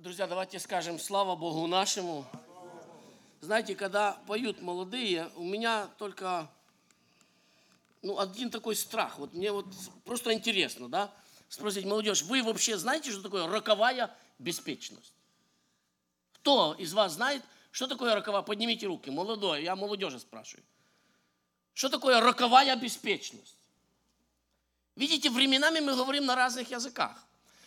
Друзья, давайте скажем слава Богу нашему. Знаете, когда поют молодые, у меня только один такой страх. Вот мне просто интересно, да, спросить молодежь, вы вообще знаете, что такое роковая беспечность? Кто из вас знает, что такое роковая? Поднимите руки, молодой, я молодежи спрашиваю. Что такое роковая беспечность? Видите, временами мы говорим на разных языках.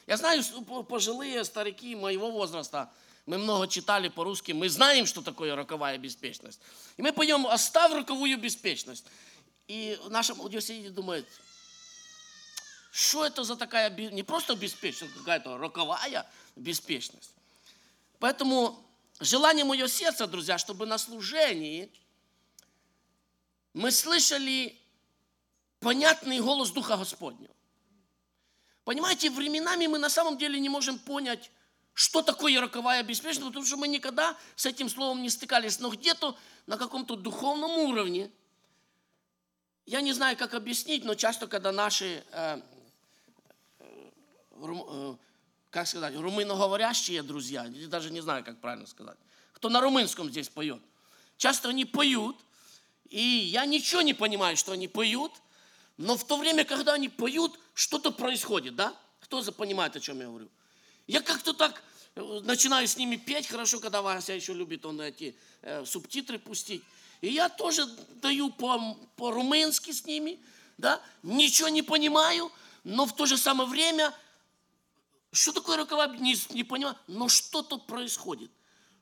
Я знаю, пожилые старики моего возраста, мы много читали по-русски, мы знаем, что такое роковая беспечность. И мы поем «Оставь роковую беспечность». И наша молодежь сидит и думает, что это за такая, не просто беспечность, какая-то роковая беспечность. Поэтому желание моего сердца, друзья, чтобы на служении мы слышали понятный голос Духа Господнего. Понимаете, временами мы на самом деле не можем понять, что такое роковая беспечность, потому что мы никогда с этим словом не стыкались. Но где-то на каком-то духовном уровне, я не знаю, как объяснить, но часто, когда наши, румыноговорящие друзья, я даже не знаю, как правильно сказать, кто на румынском здесь поет, часто они поют, и я ничего не понимаю, что они поют, но в то время, когда они поют, что-то происходит, да? Кто понимает, о чем я говорю? Я как-то так начинаю с ними петь, хорошо, когда Вася еще любит он эти субтитры пустить. И я тоже даю по-румынски с ними, да? Ничего не понимаю, но в то же самое время, что такое рукава, не понимаю, но что-то происходит,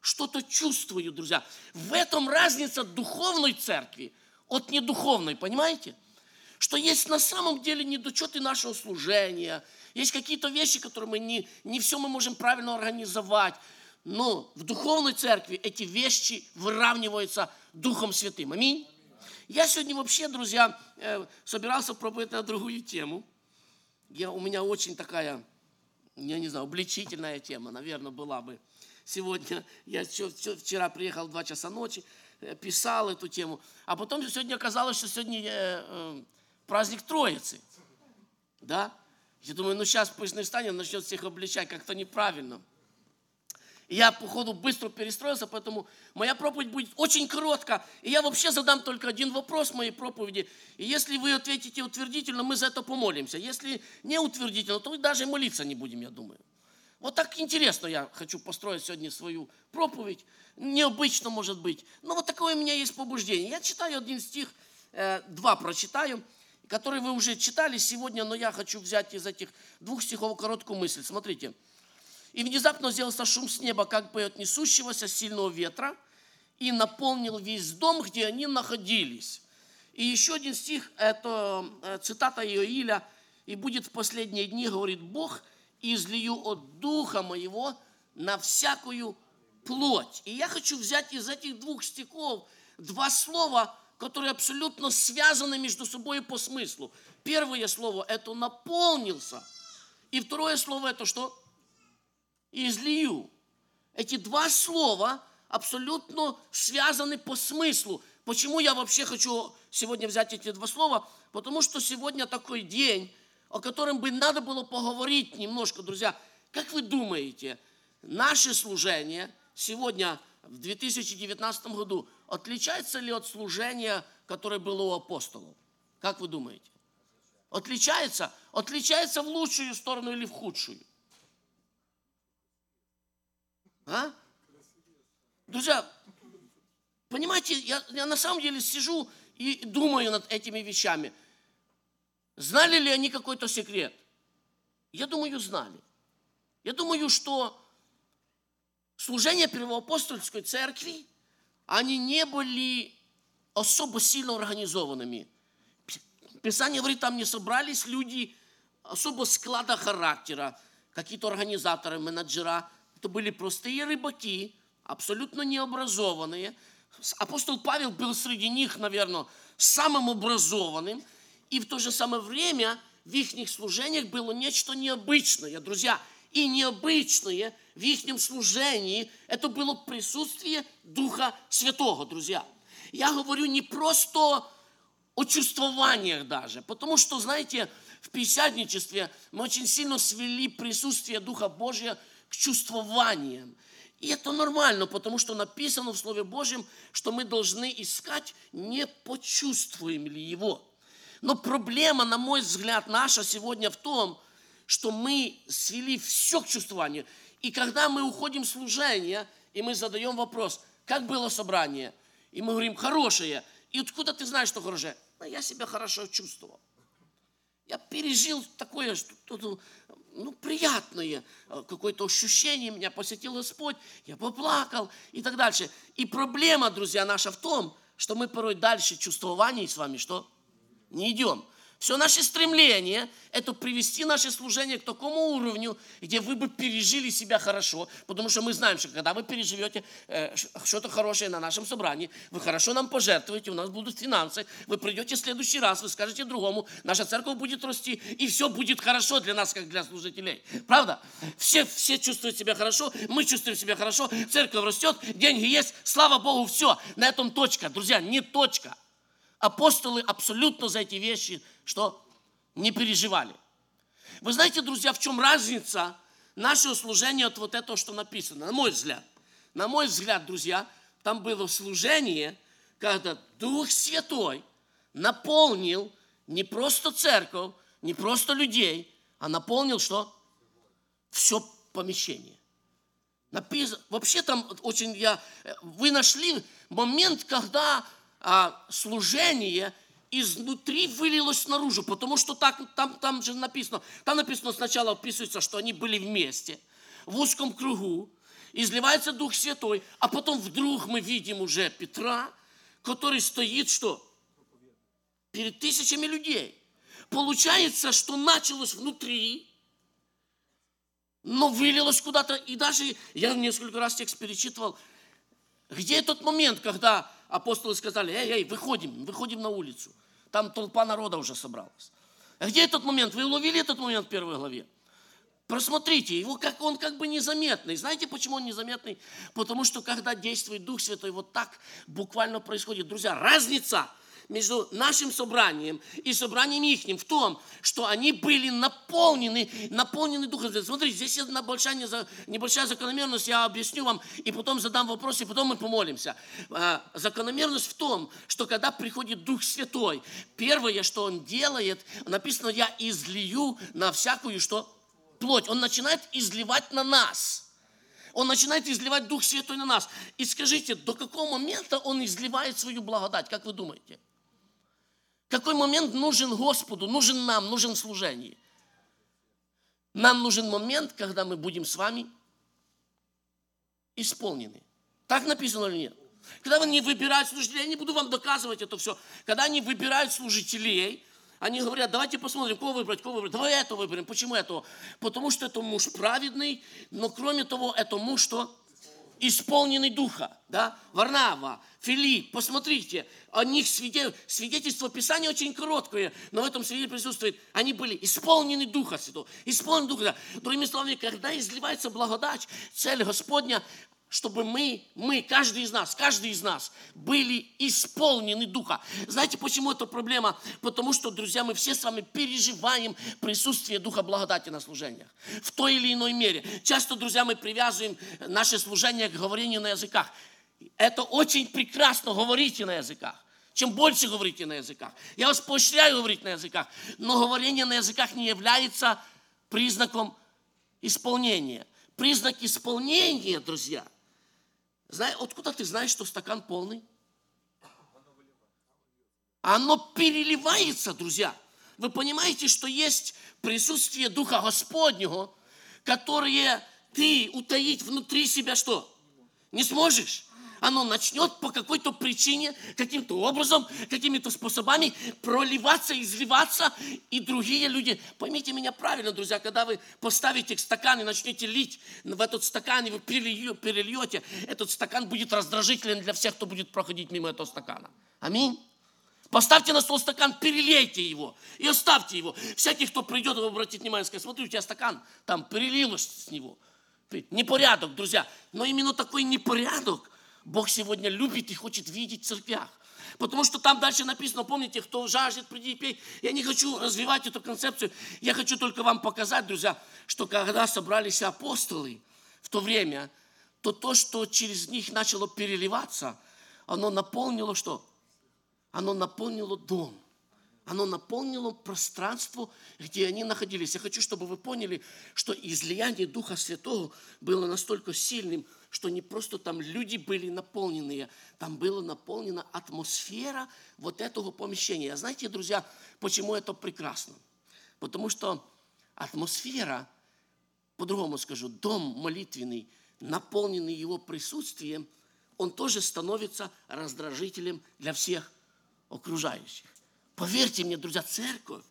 что-то чувствую, друзья. В этом разница духовной церкви от недуховной, понимаете? Что есть на самом деле недочеты нашего служения, есть какие-то вещи, которые мы не все мы можем правильно организовать, но в духовной церкви эти вещи выравниваются Духом Святым. Аминь. Я сегодня вообще, друзья, собирался проповедовать на другую тему. У меня очень такая, я не знаю, обличительная тема, наверное, была бы. Сегодня, я вчера приехал в 2 часа ночи, писал эту тему, а потом сегодня оказалось, что сегодня праздник Троицы, да? Я думаю, сейчас пусть не встанет, начнет всех обличать как-то неправильно. И я, походу, быстро перестроился, поэтому моя проповедь будет очень коротка, и я вообще задам только один вопрос в моей проповеди, и если вы ответите утвердительно, мы за это помолимся, если не утвердительно, то даже молиться не будем, я думаю. Вот так интересно я хочу построить сегодня свою проповедь, необычно, может быть, но такое у меня есть побуждение. Я читаю один стих, 2 прочитаю, который вы уже читали сегодня, но я хочу взять из этих 2 стихов короткую мысль. Смотрите. «И внезапно сделался шум с неба, как бы от несущегося сильного ветра, и наполнил весь дом, где они находились». И еще один стих, это цитата Иоиля, «И будет в последние дни, говорит Бог, и излию от Духа моего на всякую плоть». И я хочу взять из этих 2 стихов 2 слова, которые абсолютно связаны между собой по смыслу. Первое слово – это «наполнился». И второе слово – это что? «Излию». Эти 2 слова абсолютно связаны по смыслу. Почему я вообще хочу сегодня взять эти 2 слова? Потому что сегодня такой день, о котором бы надо было поговорить немножко, друзья. Как вы думаете, наше служение сегодня, в 2019 году, отличается ли от служения, которое было у апостолов? Как вы думаете? Отличается? Отличается в лучшую сторону или в худшую? А? Друзья, понимаете, я на самом деле сижу и думаю над этими вещами. Знали ли они какой-то секрет? Я думаю, знали. Я думаю, что служения первоапостольской церкви, они не были особо сильно организованными. Писание говорит, там не собрались люди особо склада характера, какие-то организаторы, менеджера. Это были простые рыбаки, абсолютно необразованные. Апостол Павел был среди них, наверное, самым образованным. И в то же самое время в их служениях было нечто необычное, друзья. И необычное в их служении это было присутствие Духа Святого, друзья. Я говорю не просто о чувствованиях даже, потому что, знаете, в пятидесятничестве мы очень сильно свели присутствие Духа Божия к чувствованиям. И это нормально, потому что написано в Слове Божьем, что мы должны искать, не почувствуем ли его. Но проблема, на мой взгляд, наша сегодня в том, что мы свели все к чувствованию. И когда мы уходим в служение, и мы задаем вопрос, как было собрание? И мы говорим, хорошее. И откуда ты знаешь, что хорошее? Ну, я себя хорошо чувствовал. Я пережил такое, что, приятное какое-то ощущение, меня посетил Господь, я поплакал и так дальше. И проблема, друзья, наша в том, что мы порой дальше чувствований с вами не идем. Все наше стремление – это привести наше служение к такому уровню, где вы бы пережили себя хорошо, потому что мы знаем, что когда вы переживете что-то хорошее на нашем собрании, вы хорошо нам пожертвуете, у нас будут финансы, вы придете в следующий раз, вы скажете другому, наша церковь будет расти, и все будет хорошо для нас, как для служителей. Правда? Все чувствуют себя хорошо, мы чувствуем себя хорошо, церковь растет, деньги есть, слава Богу, все. На этом точка, друзья, не точка. Апостолы абсолютно за эти вещи не переживали. Вы знаете, друзья, в чем разница нашего служения от вот этого, что написано? На мой взгляд, друзья, там было служение, когда Дух Святой наполнил не просто церковь, не просто людей, а наполнил все помещение. Написано. Вообще там очень вы нашли момент, когда служение изнутри вылилось наружу, потому что там же написано, сначала описывается, что они были вместе, в узком кругу, изливается Дух Святой, а потом вдруг мы видим уже Петра, который стоит перед тысячами людей. Получается, что началось внутри, но вылилось куда-то, и даже я несколько раз текст перечитывал, где тот момент, когда апостолы сказали, выходим на улицу. Там толпа народа уже собралась. А где этот момент? Вы уловили этот момент в 1 главе? Просмотрите, он как бы незаметный. Знаете, почему он незаметный? Потому что, когда действует Дух Святой, вот так буквально происходит. Друзья, разница между нашим собранием и собранием ихним в том, что они были наполнены Духом. Смотрите, здесь небольшая закономерность, я объясню вам, и потом задам вопрос, и потом мы помолимся. Закономерность в том, что когда приходит Дух Святой, первое, что Он делает, написано, я излию на всякую, плоть. Он начинает изливать на нас. Он начинает изливать Дух Святой на нас. И скажите, до какого момента Он изливает свою благодать? Как вы думаете? Какой момент нужен Господу, нужен нам, нужен служению? Нам нужен момент, когда мы будем с вами исполнены. Так написано или нет? Когда они выбирают служителей, я не буду вам доказывать это все. Когда они выбирают служителей, они говорят, давайте посмотрим, кого выбрать. Давай этого выберем. Почему этого? Потому что это муж праведный, но кроме того, это муж исполненный Духа, Варнава, Филипп, посмотрите, о них свидетельство Писания очень короткое, но в этом свидетельстве присутствует, они были исполнены Духа Святого, Другими словами, когда изливается благодать, цель Господня, чтобы мы, каждый из нас были исполнены Духа. Знаете, почему это проблема? Потому что, друзья, мы все с вами переживаем присутствие Духа благодати на служениях. В той или иной мере. Часто, друзья, мы привязываем наше служение к говорению на языках. Это очень прекрасно, говорите на языках. Чем больше говорите на языках. Я вас поощряю говорить на языках. Но говорение на языках не является признаком исполнения. Признак исполнения, друзья, откуда ты знаешь, что стакан полный? Оно переливается, друзья. Вы понимаете, что есть присутствие Духа Господнего, которое ты утаить внутри себя не сможешь. Оно начнет по какой-то причине, каким-то образом, какими-то способами проливаться, изливаться, и другие люди. Поймите меня правильно, друзья, когда вы поставите стакан и начнете лить в этот стакан, и вы перельете, этот стакан будет раздражителен для всех, кто будет проходить мимо этого стакана. Аминь. Поставьте на стол стакан, перелейте его и оставьте его. Всякий, кто придет, обратит внимание, скажет, смотри, у тебя стакан, там перелилось с него. Непорядок, друзья. Но именно такой непорядок Бог сегодня любит и хочет видеть в церквях. Потому что там дальше написано, помните, кто жаждет, приди и пей. Я не хочу развивать эту концепцию. Я хочу только вам показать, друзья, что когда собрались апостолы, в то время, то, что через них начало переливаться, оно наполнило что? Оно наполнило дом. Оно наполнило пространство, где они находились. Я хочу, чтобы вы поняли, что излияние Духа Святого было настолько сильным, что не просто там люди были наполненные, там была наполнена атмосфера вот этого помещения. А знаете, друзья, почему это прекрасно? Потому что атмосфера, по-другому скажу, дом молитвенный, наполненный его присутствием, он тоже становится раздражителем для всех окружающих. Поверьте мне, друзья, церковь,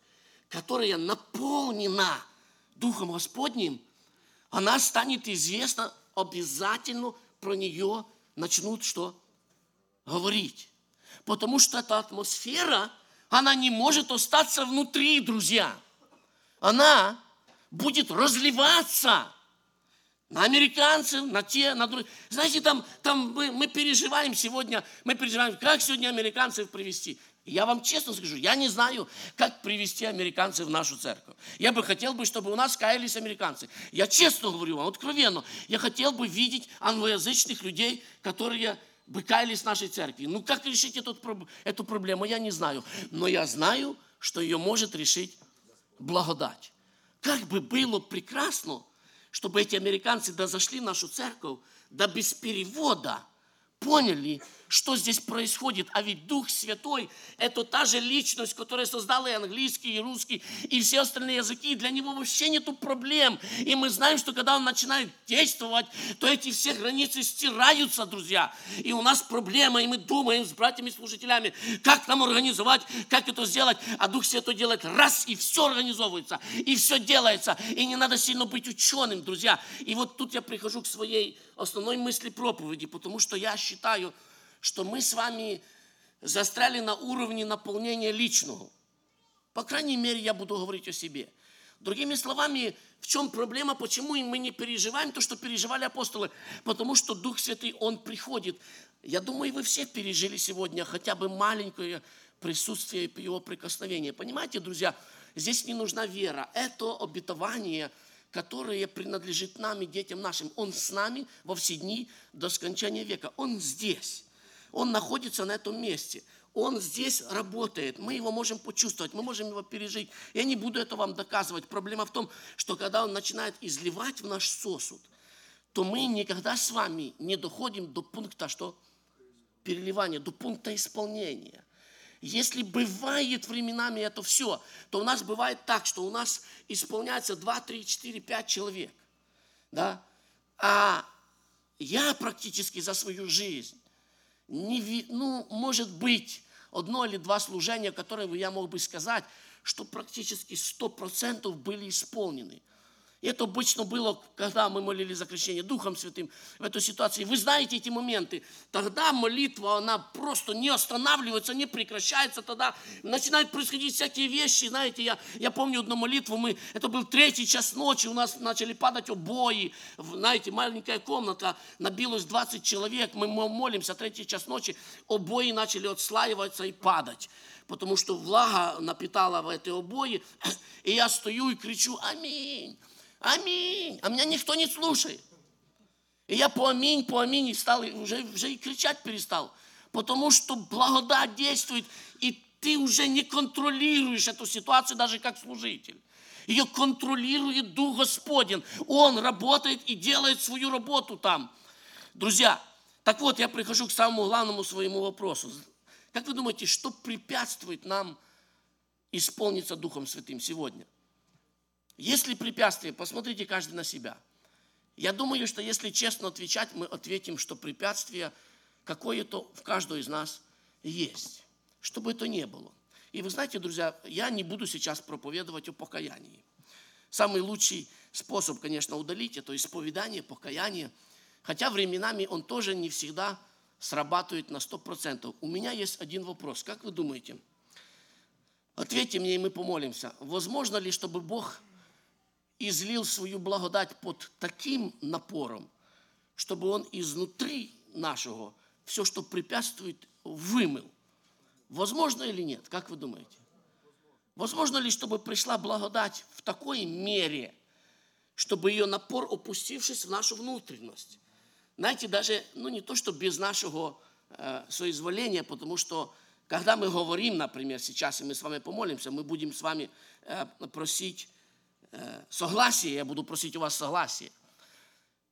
которая наполнена Духом Господним, она станет известна, обязательно про нее начнут что? Говорить. Потому что эта атмосфера, она не может остаться внутри, друзья. Она будет разливаться на американцев, на те, на других. Знаете, там мы переживаем сегодня, как сегодня американцев привести. Я вам честно скажу, я не знаю, как привести американцев в нашу церковь. Я бы хотел, чтобы у нас каялись американцы. Я честно говорю вам, откровенно, я хотел бы видеть англоязычных людей, которые бы каялись в нашей церкви. Ну, как решить эту проблему, я не знаю. Но я знаю, что ее может решить благодать. Как бы было прекрасно, чтобы эти американцы зашли в нашу церковь, без перевода поняли, что здесь происходит. А ведь Дух Святой – это та же личность, которая создала и английский, и русский, и все остальные языки. И для него вообще нету проблем. И мы знаем, что когда он начинает действовать, то эти все границы стираются, друзья. И у нас проблема, и мы думаем с братьями-служителями, как нам организовать, как это сделать. А Дух Святой делает раз, и все организовывается, и все делается. И не надо сильно быть ученым, друзья. И вот тут я прихожу к своей основной мысли проповеди, потому что я считаю, что мы с вами застряли на уровне наполнения личного. По крайней мере, я буду говорить о себе. Другими словами, в чем проблема, почему мы не переживаем то, что переживали апостолы? Потому что Дух Святый, Он приходит. Я думаю, вы все пережили сегодня хотя бы маленькое присутствие Его прикосновения. Понимаете, друзья, здесь не нужна вера. Это обетование, которое принадлежит нам и детям нашим. Он с нами во все дни до скончания века. Он здесь. Он находится на этом месте. Он здесь работает. Мы его можем почувствовать, мы можем его пережить. Я не буду это вам доказывать. Проблема в том, что когда он начинает изливать в наш сосуд, то мы никогда с вами не доходим до пункта что? Переливания, до пункта исполнения. Если бывает временами это все, то у нас бывает так, что у нас исполняется 2, 3, 4, 5 человек. Да? А я практически за свою жизнь, может быть, одно или два служения, которые я мог бы сказать, что практически 100% были исполнены. И это обычно было, когда мы молили за крещение Духом Святым в этой ситуации. Вы знаете эти моменты. Тогда молитва, она просто не останавливается, не прекращается. Тогда начинают происходить всякие вещи. Знаете, я помню одну молитву. Это был 3:00 ночи, у нас начали падать обои. Знаете, маленькая комната, набилось 20 человек. Мы молимся, 3:00 ночи, обои начали отслаиваться и падать. Потому что влага напитала в эти обои. И я стою и кричу «Аминь! Аминь!» А меня никто не слушает. И я по аминь, и стал, уже и кричать перестал. Потому что благодать действует, и ты уже не контролируешь эту ситуацию даже как служитель. Ее контролирует Дух Господень. Он работает и делает свою работу там. Друзья, так вот, я прихожу к самому главному своему вопросу. Как вы думаете, что препятствует нам исполниться Духом Святым сегодня? Есть ли препятствия? Посмотрите каждый на себя. Я думаю, что если честно отвечать, мы ответим, что препятствие какое-то в каждого из нас есть. Что бы это ни было. И вы знаете, друзья, я не буду сейчас проповедовать о покаянии. Самый лучший способ, конечно, удалить это исповедание, покаяние. Хотя временами он тоже не всегда срабатывает на 100%. У меня есть один вопрос. Как вы думаете? Ответьте мне, и мы помолимся. Возможно ли, чтобы Бог излил свою благодать под таким напором, чтобы он изнутри нашего все, что препятствует, вымыл? Возможно или нет? Как вы думаете? Возможно ли, чтобы пришла благодать в такой мере, чтобы ее напор, опустившись в нашу внутренность. Знаете, даже, не то, что без нашего соизволения, потому что, когда мы говорим, например, сейчас, и мы с вами помолимся, мы будем с вами просить согласия, я буду просить у вас согласия.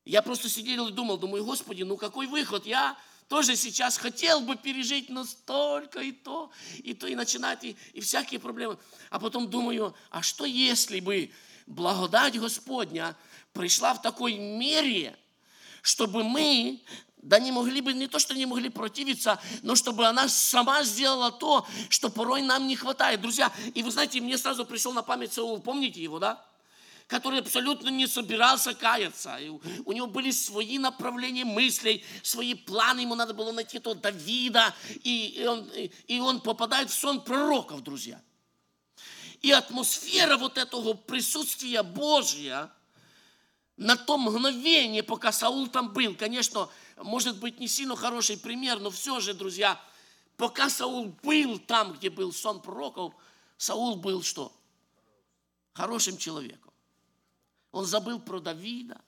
Я просто сидел и думаю, Господи, какой выход, я тоже сейчас хотел бы пережить, но столько и то, и начинать, и всякие проблемы. А потом думаю, а что если бы благодать Господня пришла в такой мере, чтобы мы, не могли бы, не то, что не могли противиться, но чтобы она сама сделала то, что порой нам не хватает. Друзья, и вы знаете, мне сразу пришел на память Саул, помните его, да? Который абсолютно не собирался каяться. И у него были свои направления мыслей, свои планы. Ему надо было найти того Давида. И он попадает в сон пророков, друзья. И атмосфера вот этого присутствия Божия на том мгновении, пока Саул там был, конечно, может быть, не сильно хороший пример, но все же, друзья, пока Саул был там, где был сон пророков, Саул был что? Хорошим человеком. Он забыл про Давида,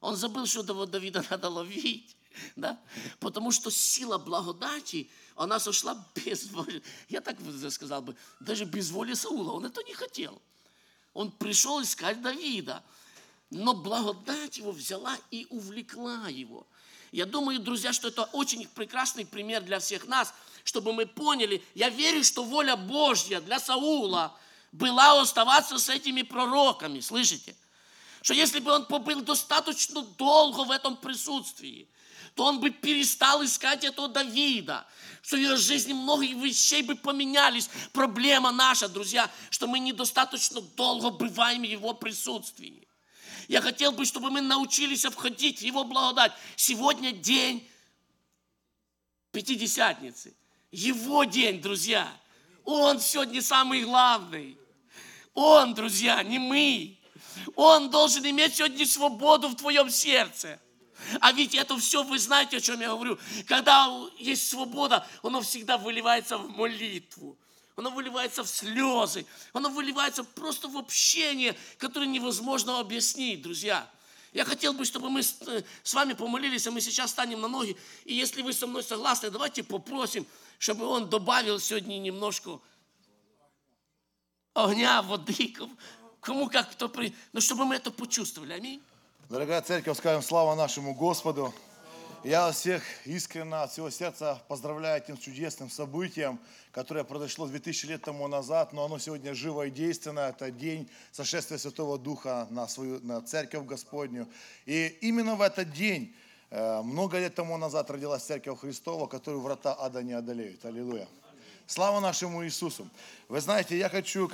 он забыл, что Давида надо ловить. Да? Потому что сила благодати, она сошла без воли, я так сказал бы, даже без воли Саула, он это не хотел. Он пришел искать Давида, но благодать его взяла и увлекла его. Я думаю, друзья, что это очень прекрасный пример для всех нас, чтобы мы поняли, я верю, что воля Божья для Саула была оставаться с этими пророками, слышите? Что если бы он побыл достаточно долго в этом присутствии, то он бы перестал искать этого Давида, что в его жизни многие вещей бы поменялись. Проблема наша, друзья, что мы недостаточно долго бываем в его присутствии. Я хотел бы, чтобы мы научились входить в его благодать. Сегодня день Пятидесятницы. Его день, друзья. Он сегодня самый главный. Он, друзья, не мы. Он должен иметь сегодня свободу в твоем сердце. А ведь это все, вы знаете, о чем я говорю. Когда есть свобода, оно всегда выливается в молитву. Оно выливается в слезы. Оно выливается просто в общение, которое невозможно объяснить, друзья. Я хотел бы, чтобы мы с вами помолились, а мы сейчас станем на ноги. И если вы со мной согласны, давайте попросим, чтобы он добавил сегодня немножко огня, воды, кому как кто при... Но чтобы мы это почувствовали. Аминь. Дорогая церковь, скажем слава нашему Господу. Я вас всех искренне от всего сердца поздравляю этим чудесным событием, которое произошло 2000 лет тому назад, но оно сегодня живо и действенно. Это день сошествия Святого Духа на Церковь Господню. И именно в этот день, много лет тому назад, родилась Церковь Христова, которую врата ада не одолеют. Аллилуйя. Слава нашему Иисусу. Вы знаете, я хочу,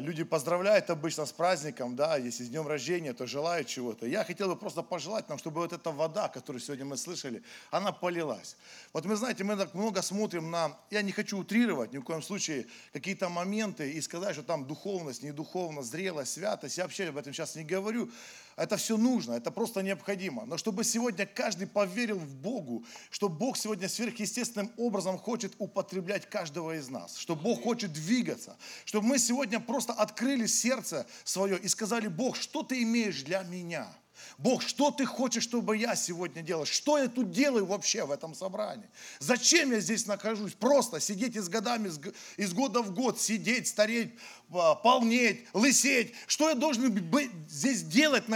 люди поздравляют обычно с праздником, да, если с днем рождения, то желают чего-то. Я хотел бы просто пожелать нам, чтобы вот эта вода, которую сегодня мы слышали, она полилась. Вот мы, знаете, мы так много смотрим на, я не хочу утрировать ни в коем случае, какие-то моменты и сказать, что там духовность, недуховность, зрелость, святость. Я вообще об этом сейчас не говорю. Это все нужно, это просто необходимо. Но чтобы сегодня каждый поверил в Богу, что Бог сегодня сверхъестественным образом хочет употреблять каждого из нас, что Бог хочет двигаться, чтобы мы сегодня просто открыли сердце свое и сказали: Бог, что ты имеешь для меня? Бог, что ты хочешь, чтобы я сегодня делал? Что я тут делаю вообще в этом собрании? Зачем я здесь нахожусь? Просто сидеть из годами, из года в год, сидеть, стареть, полнеть, лысеть. Что я должен быть здесь делать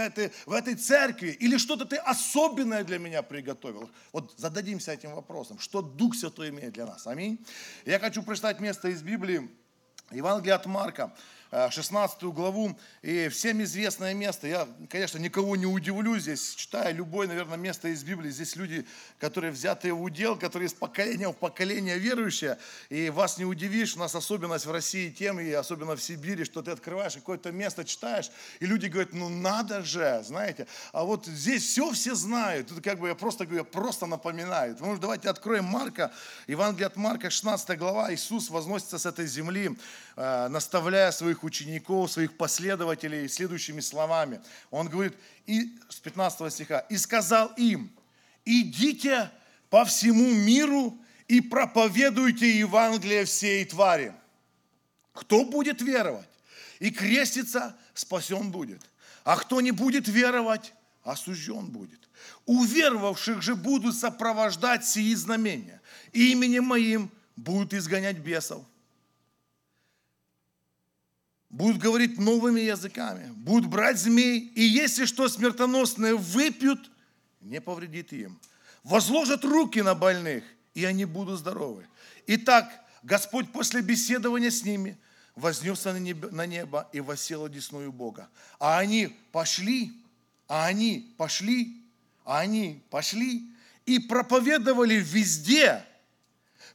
в этой церкви? Или что-то ты особенное для меня приготовил? Вот зададимся этим вопросом. Что Дух Святой имеет для нас? Аминь. Я хочу прочитать место из Библии. Евангелие от Марка, 16 главу, и всем известное место. Я, конечно, никого не удивлю здесь, читая любое, наверное, место из Библии. Здесь люди, которые взяты в удел, которые из поколения в поколение верующие. И вас не удивишь, у нас особенность в России тем, и особенно в Сибири, что ты открываешь какое-то место, читаешь, и люди говорят: надо же, знаете. А вот здесь все знают. Тут я просто напоминаю. Может, давайте откроем Марка, Евангелие от Марка, 16 глава. Иисус возносится с этой земли, наставляя своих учеников, своих последователей следующими словами. Он говорит, с 15 стиха: «И сказал им: идите по всему миру и проповедуйте Евангелие всей твари. Кто будет веровать и креститься, спасен будет. А кто не будет веровать, осужден будет. Уверовавших же будут сопровождать сии знамения. Именем моим будут изгонять бесов. Будут говорить новыми языками. Будут брать змей. И если что смертоносное выпьют, не повредит им. Возложат руки на больных, и они будут здоровы. Итак, Господь после беседования с ними вознесся на небо и воссел одесную Бога. А они пошли и проповедовали везде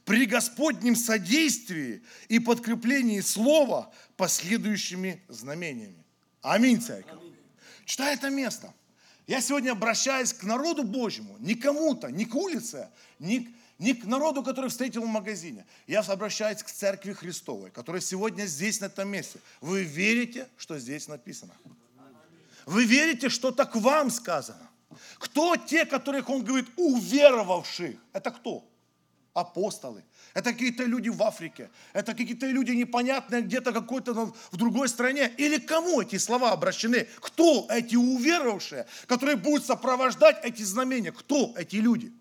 при Господнем содействии и подкреплении слова последующими знамениями. Аминь, церковь. Аминь. Читая это место, я сегодня обращаюсь к народу Божьему, не кому-то, не к улице, не к народу, который встретил в магазине. Я обращаюсь к Церкви Христовой, которая сегодня здесь, на этом месте. Вы верите, что здесь написано? Вы верите, что так вам сказано? Кто те, которых он говорит, уверовавших? Это кто? Апостолы. Это какие-то люди в Африке. Это какие-то люди непонятные где-то какой-то в другой стране. Или кому эти слова обращены? Кто эти уверовавшие, которые будут сопровождать эти знамения? Кто эти люди?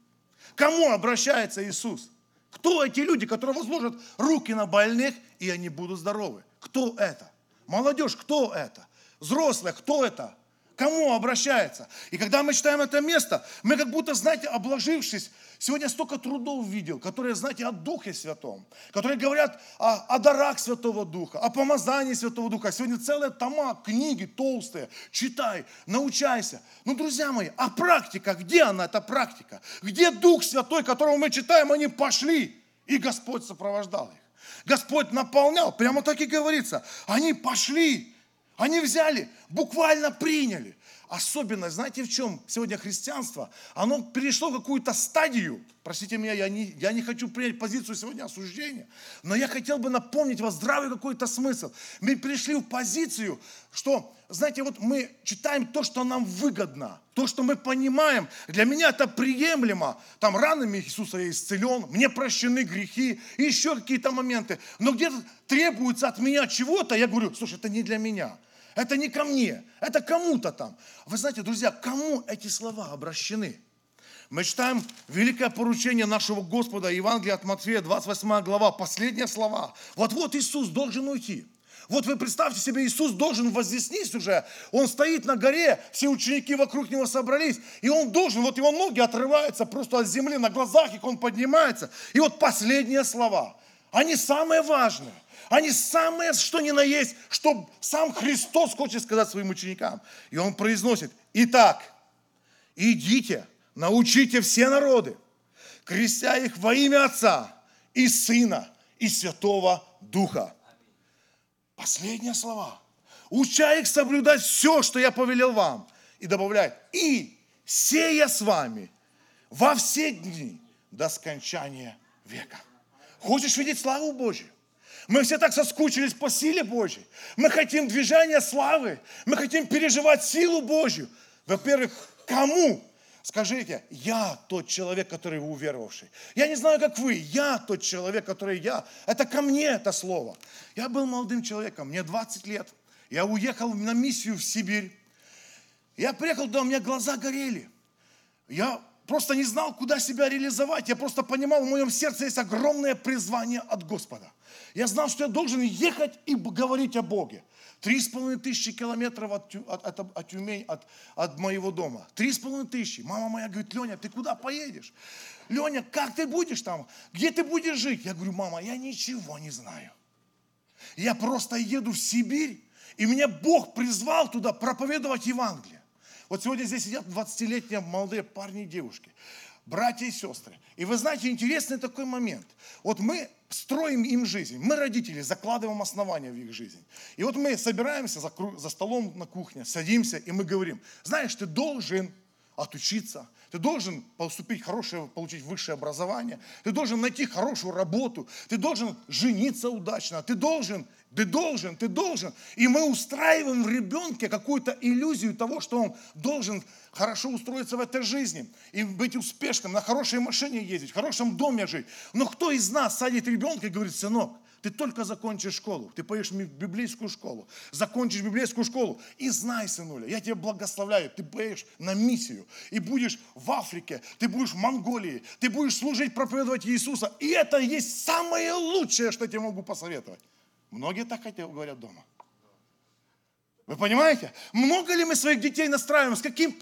Кому обращается Иисус? Кто эти люди, которые возложат руки на больных, и они будут здоровы? Кто это? Молодежь, кто это? Взрослые, кто это? Кому обращается? И когда мы читаем это место, мы как будто, знаете, обложившись, сегодня столько трудов видел, которые, знаете, о Духе Святом, которые говорят о дарах Святого Духа, о помазании Святого Духа. Сегодня целые тома, книги толстые, читай, научайся. Но, друзья мои, а практика, где она, эта практика? Где Дух Святой, которого мы читаем, они пошли, и Господь сопровождал их. Господь наполнял, прямо так и говорится, они пошли. Они взяли, буквально приняли. Особенность, знаете, в чем сегодня христианство? Оно перешло в какую-то стадию. Простите меня, я не хочу принять позицию сегодня осуждения, но я хотел бы напомнить вам здравый какой-то смысл. Мы пришли в позицию, что, знаете, вот мы читаем то, что нам выгодно, то, что мы понимаем. Для меня это приемлемо. Там ранами Иисуса я исцелен, мне прощены грехи, и еще какие-то моменты. Но где-то требуется от меня чего-то, я говорю, слушай, это не для меня. Это не ко мне, это кому-то там. Вы знаете, друзья, кому эти слова обращены? Мы читаем великое поручение нашего Господа, Евангелие от Матфея, 28 глава, последние слова. Вот Иисус должен уйти. Вот вы представьте себе, Иисус должен вознестись уже. Он стоит на горе, все ученики вокруг него собрались. И он должен, вот его ноги отрываются просто от земли, на глазах их он поднимается. И вот последние слова, они самые важные. Они самое, что ни на есть, что сам Христос хочет сказать своим ученикам. И Он произносит, итак, идите, научите все народы, крестя их во имя Отца и Сына и Святого Духа. Последние слова. Уча их соблюдать все, что я повелел вам. И добавляет, и сея с вами во все дни до скончания века. Хочешь видеть славу Божию? Мы все так соскучились по силе Божьей. Мы хотим движения славы. Мы хотим переживать силу Божью. Во-первых, кому? Скажите, я тот человек, который вы уверовавший. Я не знаю, как вы. Я тот человек, который я. Это ко мне это слово. Я был молодым человеком. Мне 20 лет. Я уехал на миссию в Сибирь. Я приехал туда, у меня глаза горели. Я просто не знал, куда себя реализовать. Я просто понимал, в моем сердце есть огромное призвание от Господа. Я знал, что я должен ехать и говорить о Боге. 3500 километров от Тюмени, от моего дома. 3500. Мама моя говорит, Леня, ты куда поедешь? Леня, как ты будешь там? Где ты будешь жить? Я говорю, мама, я ничего не знаю. Я просто еду в Сибирь, и меня Бог призвал туда проповедовать Евангелие. Вот сегодня здесь сидят 20-летние молодые парни и девушки, братья и сестры. И вы знаете, интересный такой момент. Вот мы строим им жизнь, мы, родители, закладываем основания в их жизнь. И вот мы собираемся за столом на кухне, садимся, и мы говорим, знаешь, ты должен отучиться, ты должен поступить хорошее, получить высшее образование, ты должен найти хорошую работу, ты должен жениться удачно, ты должен. И мы устраиваем в ребенке какую-то иллюзию того, что он должен хорошо устроиться в этой жизни и быть успешным, на хорошей машине ездить, в хорошем доме жить. Но кто из нас садит ребенка и говорит, сынок, Ты только закончишь школу, ты поедешь в библейскую школу, закончишь библейскую школу и знай, сынуля, я тебя благословляю, ты поедешь на миссию и будешь в Африке, ты будешь в Монголии, ты будешь служить, проповедовать Иисуса. И это есть самое лучшее, что я тебе могу посоветовать. Многие так хотят, говорят дома. Вы понимаете? Много ли мы своих детей настраиваем? С каким...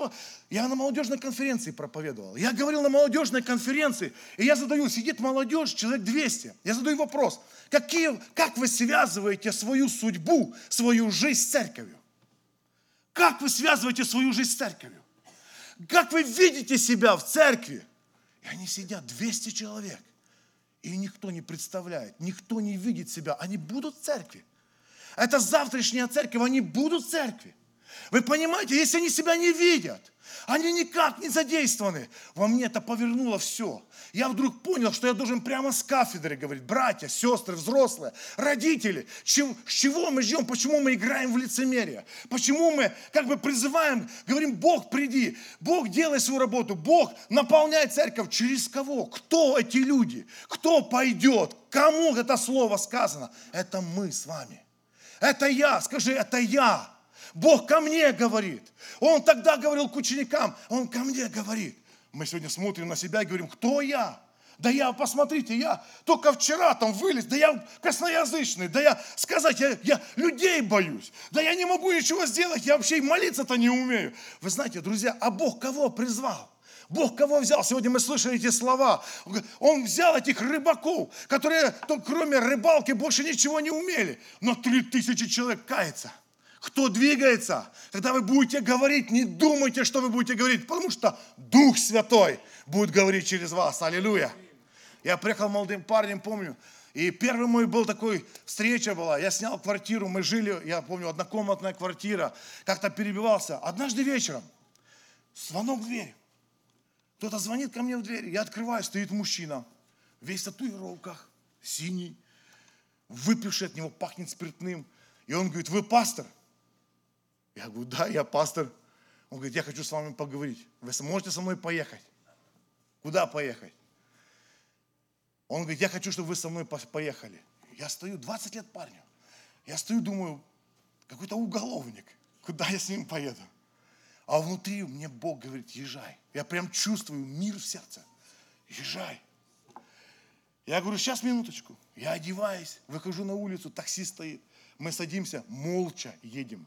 Я на молодежной конференции проповедовал. Я говорил на молодежной конференции. И я задаю, сидит молодежь, человек 200. Я задаю вопрос. Как вы связываете свою судьбу, свою жизнь с церковью? Как вы связываете свою жизнь с церковью? Как вы видите себя в церкви? И они сидят, 200 человек. И никто не представляет, никто не видит себя. Они будут в церкви. Это завтрашняя церковь, они будут в церкви. Вы понимаете, если они себя не видят, они никак не задействованы. Во мне это повернуло все. Я вдруг понял, что я должен прямо с кафедры говорить. Братья, сестры, взрослые, родители, с чего мы ждем, почему мы играем в лицемерие? Почему мы как бы призываем, говорим, Бог, приди, Бог, делай свою работу, Бог, наполняй церковь. Через кого? Кто эти люди? Кто пойдет? Кому это слово сказано? Это мы с вами. Это я, скажи, это я. Бог ко мне говорит. Он тогда говорил к ученикам, Он ко мне говорит. Мы сегодня смотрим на себя и говорим, кто я? Да я, посмотрите, я только вчера там вылез, да я косноязычный, да я, сказать, я людей боюсь, да я не могу ничего сделать, я вообще и молиться-то не умею. Вы знаете, друзья, а Бог кого призвал? Бог кого взял? Сегодня мы слышали эти слова. Он взял этих рыбаков, которые кроме рыбалки больше ничего не умели. Но 3000 человек кается. Кто двигается? Когда вы будете говорить, не думайте, что вы будете говорить, потому что Дух Святой будет говорить через вас. Аллилуйя. Я приехал молодым парнем, помню, и первый мой был такой, встреча была, я снял квартиру, мы жили, я помню, однокомнатная квартира, как-то перебивался. Однажды вечером звонок в дверь. Кто-то звонит ко мне в дверь, я открываю, стоит мужчина, весь в татуировках, синий, выпивший, от него пахнет спиртным. И он говорит, вы пастор? Я говорю, да, я пастор. Он говорит, я хочу с вами поговорить. Вы сможете со мной поехать? Куда поехать? Он говорит, я хочу, чтобы вы со мной поехали. Я стою, 20 лет парню, я стою, думаю, какой-то уголовник, куда я с ним поеду? А внутри мне Бог говорит, езжай. Я прям чувствую мир в сердце. Езжай. Я говорю, сейчас, минуточку. Я одеваюсь, выхожу на улицу, такси стоит. Мы садимся, молча едем.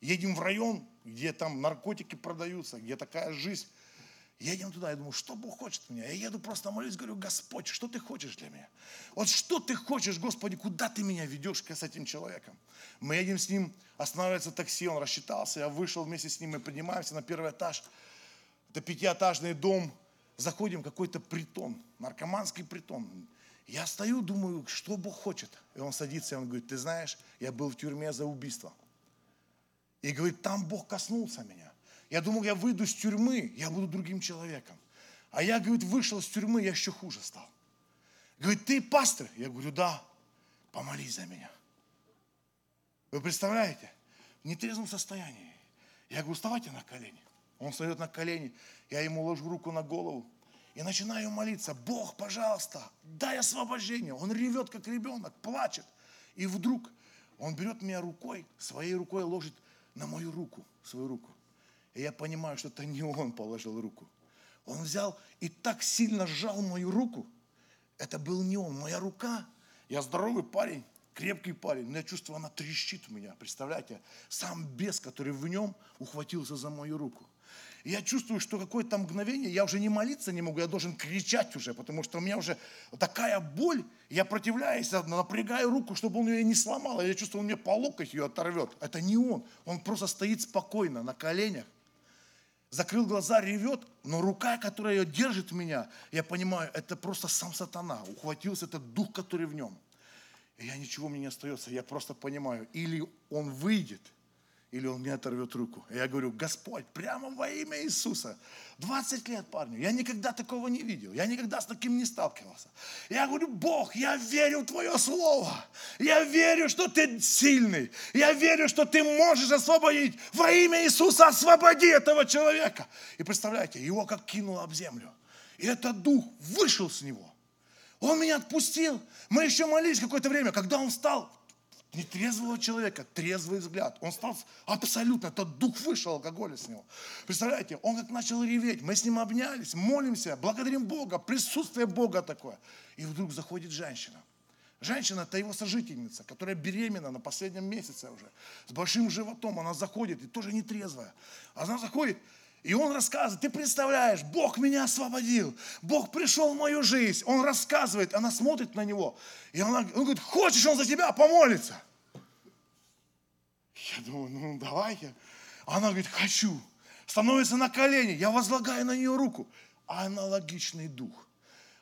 Едем в район, где там наркотики продаются, где такая жизнь. Едем туда, я думаю, что Бог хочет от меня? Я еду просто молюсь, говорю, Господь, что ты хочешь для меня? Вот что ты хочешь, Господи, куда ты меня ведешь с этим человеком? Мы едем с ним, останавливается такси, он рассчитался, я вышел вместе с ним, мы поднимаемся на первый этаж. Это 5-этажный дом. Заходим в какой-то притон, наркоманский притон. Я стою, думаю, что Бог хочет. И он садится, и он говорит, ты знаешь, я был в тюрьме за убийство. И говорит, там Бог коснулся меня. Я думал, я выйду из тюрьмы, я буду другим человеком. А я, говорит, вышел из тюрьмы, я еще хуже стал. Говорит, ты пастор? Я говорю, да, помолись за меня. Вы представляете? В нетрезвом состоянии. Я говорю, вставайте на колени. Он встает на колени, я ему ложу руку на голову и начинаю молиться. Бог, пожалуйста, дай освобождение. Он ревет, как ребенок, плачет. И вдруг он берет меня рукой, своей рукой ложит на мою руку, свою руку. И я понимаю, что это не он положил руку. Он взял и так сильно сжал мою руку. Это был не он, моя рука. Я здоровый парень, крепкий парень, но я чувствую, она трещит у меня. Представляете, сам бес, который в нем, ухватился за мою руку. Я чувствую, что какое-то мгновение, я уже не молиться не могу, я должен кричать уже, потому что у меня уже такая боль, я противляюсь, напрягаю руку, чтобы он ее не сломал, я чувствую, он мне по локоть ее оторвет. Это не он просто стоит спокойно на коленях, закрыл глаза, ревет, но рука, которая ее держит меня, я понимаю, это просто сам сатана, ухватился этот дух, который в нем. И я, ничего мне не остается, я просто понимаю, или он выйдет, или он мне оторвет руку. И я говорю, Господь, прямо во имя Иисуса. 20 лет, парню, я никогда такого не видел. Я никогда с таким не сталкивался. Я говорю, Бог, я верю в Твое Слово. Я верю, что Ты сильный. Я верю, что Ты можешь освободить. Во имя Иисуса освободи этого человека. И представляете, его как кинуло об землю. И этот дух вышел с него. Он меня отпустил. Мы еще молились какое-то время, когда он стал нетрезвого человека, трезвый взгляд. Он стал абсолютно, тот дух вышел алкоголя с него. Представляете, он как начал реветь. Мы с ним обнялись, молимся, благодарим Бога, присутствие Бога такое. И вдруг заходит женщина. Женщина – это его сожительница, которая беременна на последнем месяце уже. С большим животом она заходит, и тоже нетрезвая. Она заходит, и он рассказывает, ты представляешь, Бог меня освободил, Бог пришел в мою жизнь. Он рассказывает, она смотрит на него, и он говорит, хочешь, он за тебя помолится? Я думаю, ну давай я. Она говорит, хочу. Становится на колени, я возлагаю на нее руку. Аналогичный дух.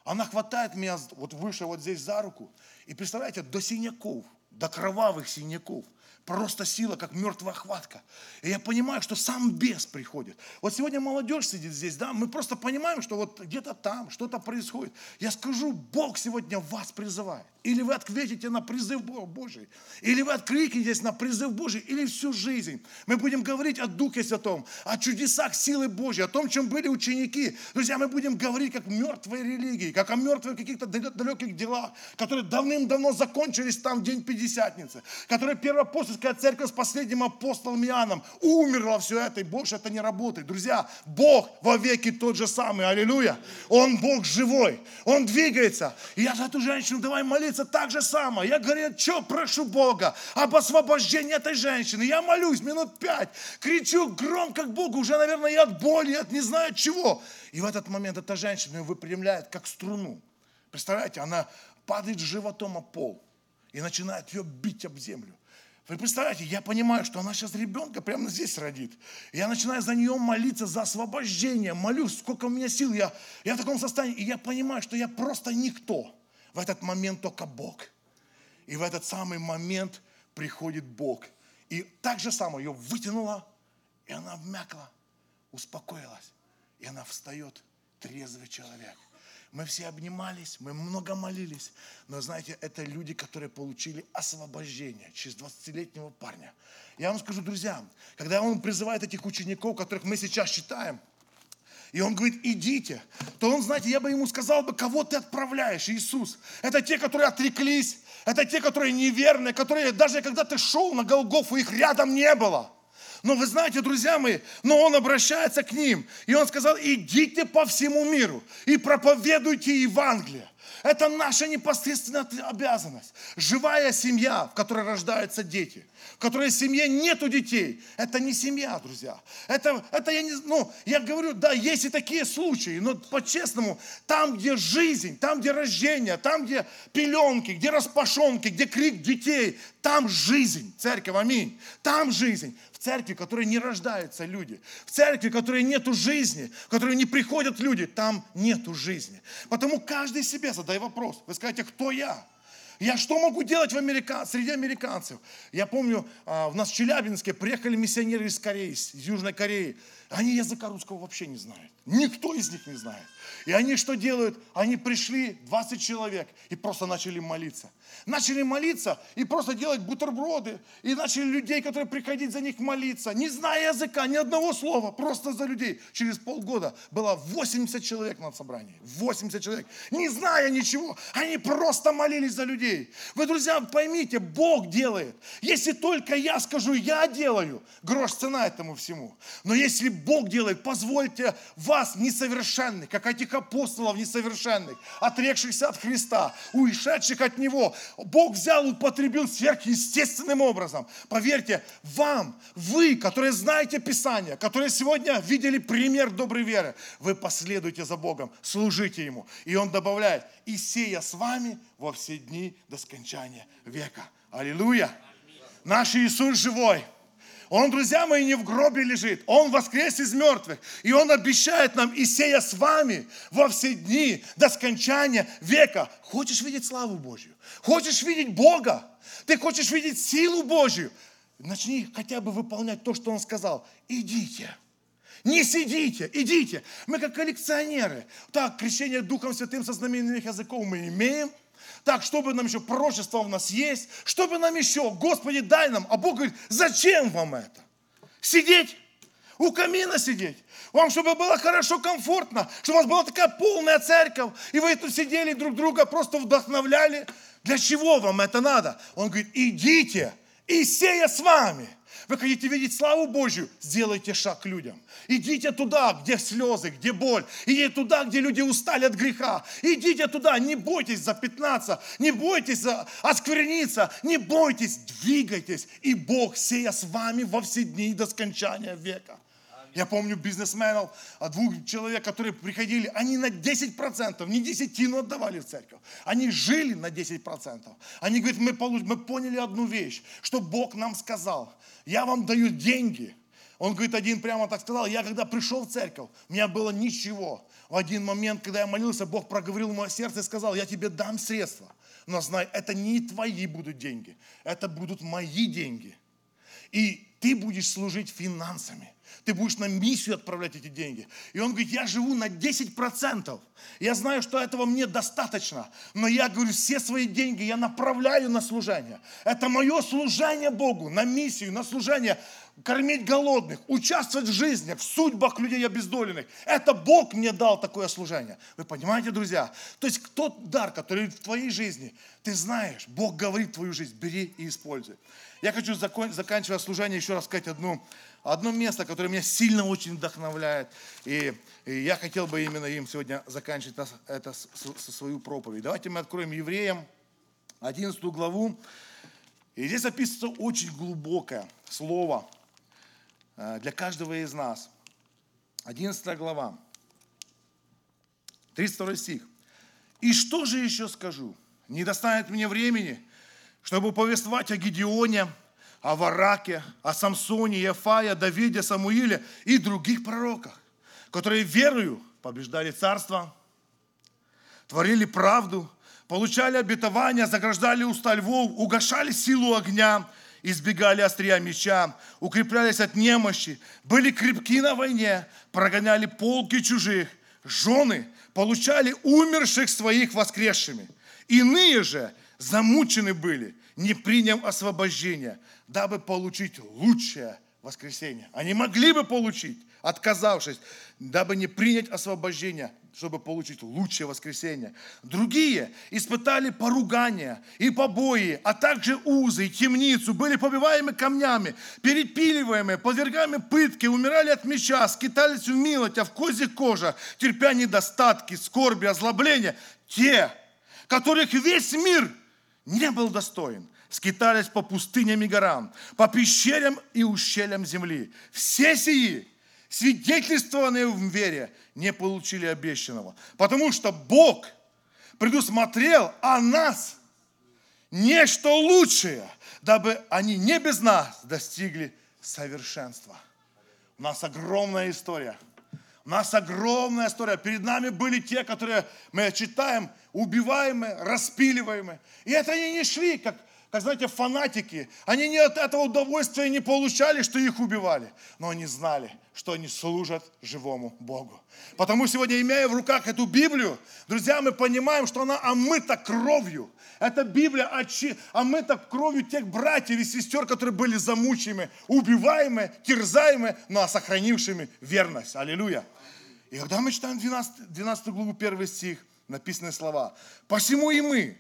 Она хватает меня вот выше вот здесь за руку. И представляете, до синяков, до кровавых синяков. Просто сила, как мертвая хватка. И я понимаю, что сам бес приходит. Вот сегодня молодежь сидит здесь, да, мы просто понимаем, что вот где-то там что-то происходит. Я скажу, Бог сегодня вас призывает. Или вы ответите на призыв Божий, или вы откликнетесь на призыв Божий, или всю жизнь. Мы будем говорить о Духе Святом, о чудесах силы Божьей, о том, чем были ученики. Друзья, мы будем говорить как мертвой религии, как о мертвых каких-то далеких делах, которые давным-давно закончились там в день Пятидесятницы, которые первоапостольская церковь с последним апостолом Иоанном умерла все это, и больше это не работает. Друзья, Бог вовеки тот же самый, аллилуйя. Он Бог живой, Он двигается. И я за эту женщину давай молиться, так же самое. Я говорю, что прошу Бога об освобождении этой женщины. Я молюсь минут 5, кричу громко к Богу, уже, наверное, и от боли, и от не знаю чего. И в этот момент эта женщина ее выпрямляет, как струну. Представляете, она падает животом о пол и начинает ее бить об землю. Вы представляете, я понимаю, что она сейчас ребенка прямо здесь родит. Я начинаю за нее молиться, за освобождение. Молюсь, сколько у меня сил. Я в таком состоянии, и я понимаю, что я просто никто. В этот момент только Бог. И в этот самый момент приходит Бог. И так же самое, ее вытянуло, и она обмякла, успокоилась. И она встает, трезвый человек. Мы все обнимались, мы много молились. Но знаете, это люди, которые получили освобождение через 20-летнего парня. Я вам скажу, друзья, когда он призывает этих учеников, которых мы сейчас читаем, и он говорит, идите, то он, знаете, я бы ему сказал бы, кого ты отправляешь, Иисус. Это те, которые отреклись, это те, которые неверные, которые даже когда ты шел на Голгофу, их рядом не было. Но вы знаете, друзья мои, но он обращается к ним, и он сказал, идите по всему миру и проповедуйте Евангелие. Это наша непосредственная обязанность. Живая семья, в которой рождаются дети, в которой в семье нету детей, это не семья, друзья. Это я не, ну, я говорю, да, есть и такие случаи, но по-честному, там, где жизнь, там, где рождение, там, где пеленки, где распашонки, где крик детей, там жизнь, церковь, аминь. Там жизнь. В церкви, в которой не рождаются люди, в церкви, в которой нету жизни, в которой не приходят люди, там нету жизни. Потому каждый себе задай вопрос. Вы скажете, кто я? Я что могу делать среди американцев? Я помню, в нас в Челябинске приехали миссионеры из Кореи, из Южной Кореи. Они языка русского вообще не знают. Никто из них не знает. И они что делают? Они пришли, 20 человек, и просто начали молиться. Начали молиться и просто делать бутерброды. И начали людей, которые приходить за них молиться, не зная языка, ни одного слова, просто за людей. Через полгода было 80 человек на собрании. 80 человек. Не зная ничего, они просто молились за людей. Вы, друзья, поймите, Бог делает. Если только я скажу, я делаю, грош цена этому всему. Но если Бог делает, позвольте вас несовершенных, как этих апостолов несовершенных, отрекшихся от Христа, уишедших от Него. Бог взял, употребил сверхъестественным образом. Поверьте, вам, вы, которые знаете Писание, которые сегодня видели пример доброй веры, вы последуйте за Богом, служите Ему. И Он добавляет, и сея с вами во все дни до скончания века. Аллилуйя! Наш Иисус живой! Он, друзья мои, не в гробе лежит. Он воскрес из мертвых. И Он обещает нам, и сея с вами во все дни до скончания века. Хочешь видеть славу Божью? Хочешь видеть Бога? Ты хочешь видеть силу Божью? Начни хотя бы выполнять то, что Он сказал. Идите. Не сидите, идите. Мы как коллекционеры. Так, крещение Духом Святым со знаменем языков мы имеем. Так, чтобы нам еще пророчество у нас есть, чтобы нам еще, Господи, дай нам. А Бог говорит, зачем вам это? Сидеть? у камина сидеть. Вам, чтобы было хорошо, комфортно, чтобы у вас была такая полная церковь, и вы тут сидели друг друга, просто вдохновляли. Для чего вам это надо? Он говорит, идите, и сея с вами. Вы хотите видеть славу Божью? Сделайте шаг к людям. Идите туда, где слезы, где боль. Идите туда, где люди устали от греха. Идите туда, не бойтесь запятнаться, не бойтесь оскверниться, не бойтесь, двигайтесь. И Бог сея с вами во все дни до скончания века. Я помню бизнесменов, двух человек, которые приходили, они на 10%, не десятину отдавали в церковь. Они жили на 10%. Они говорят, мы поняли одну вещь, что Бог нам сказал. Я вам даю деньги. Он говорит, один прямо так сказал, я когда пришел в церковь, у меня было ничего. В один момент, когда я молился, Бог проговорил в мое сердце и сказал, я тебе дам средства. Но знай, это не твои будут деньги, это будут мои деньги. И ты будешь служить финансами. Ты будешь на миссию отправлять эти деньги. И он говорит, я живу на 10%. Я знаю, что этого мне достаточно. Но я говорю, все свои деньги я направляю на служение. Это мое служение Богу, на миссию, на служение. Кормить голодных, участвовать в жизни, в судьбах людей обездоленных. Это Бог мне дал такое служение. Вы понимаете, друзья? То есть тот дар, который в твоей жизни, ты знаешь, Бог говорит твою жизнь, бери и используй. Я хочу, заканчивая служение, еще раз сказать одно место, которое меня сильно очень вдохновляет. И я хотел бы именно им сегодня заканчивать это, свою проповедь. Давайте мы откроем Евреям 11 главу. И здесь описывается очень глубокое слово для каждого из нас. 11 глава, 32 стих. «И что же еще скажу? Не достанет мне времени, чтобы повествовать о Гедеоне, о Вараке, о Самсоне, Ефае, Давиде, Самуиле и других пророках, которые верою побеждали царства, творили правду, получали обетования, заграждали уста львов, угошали силу огня, избегали острия меча, укреплялись от немощи, были крепки на войне, прогоняли полки чужих, жены получали умерших своих воскресшими. Иные же замучены были, не приняв освобождения, дабы получить лучшее воскресение. Они могли бы получить, отказавшись, дабы не принять освобождение, чтобы получить лучшее воскресение. Другие испытали поругания и побои, а также узы и темницу, были побиваемы камнями, перепиливаемы, подвергаемы пытке, умирали от меча, скитались в милоте, в козьих кожах, терпя недостатки, скорби, озлобления. Те, которых весь мир не был достоин, скитались по пустыням и горам, по пещерям и ущельям земли. Все сии, свидетельствованные в вере, не получили обещанного, потому что Бог предусмотрел о нас нечто лучшее, дабы они не без нас достигли совершенства». У нас огромная история. У нас огромная история. Перед нами были те, которые мы читаем, убиваемые, распиливаемые. И это они не шли, как, знаете, фанатики. Они не от этого удовольствия не получали, что их убивали. Но они знали, что они служат живому Богу. Потому сегодня, имея в руках эту Библию, друзья, мы понимаем, что она омыта кровью. Эта Библия омыта кровью тех братьев и сестер, которые были замучены, убиваемы, терзаемы, но сохранившими верность. Аллилуйя. И когда мы читаем 12 главу, 1 стих, написаны слова. «Посему и мы,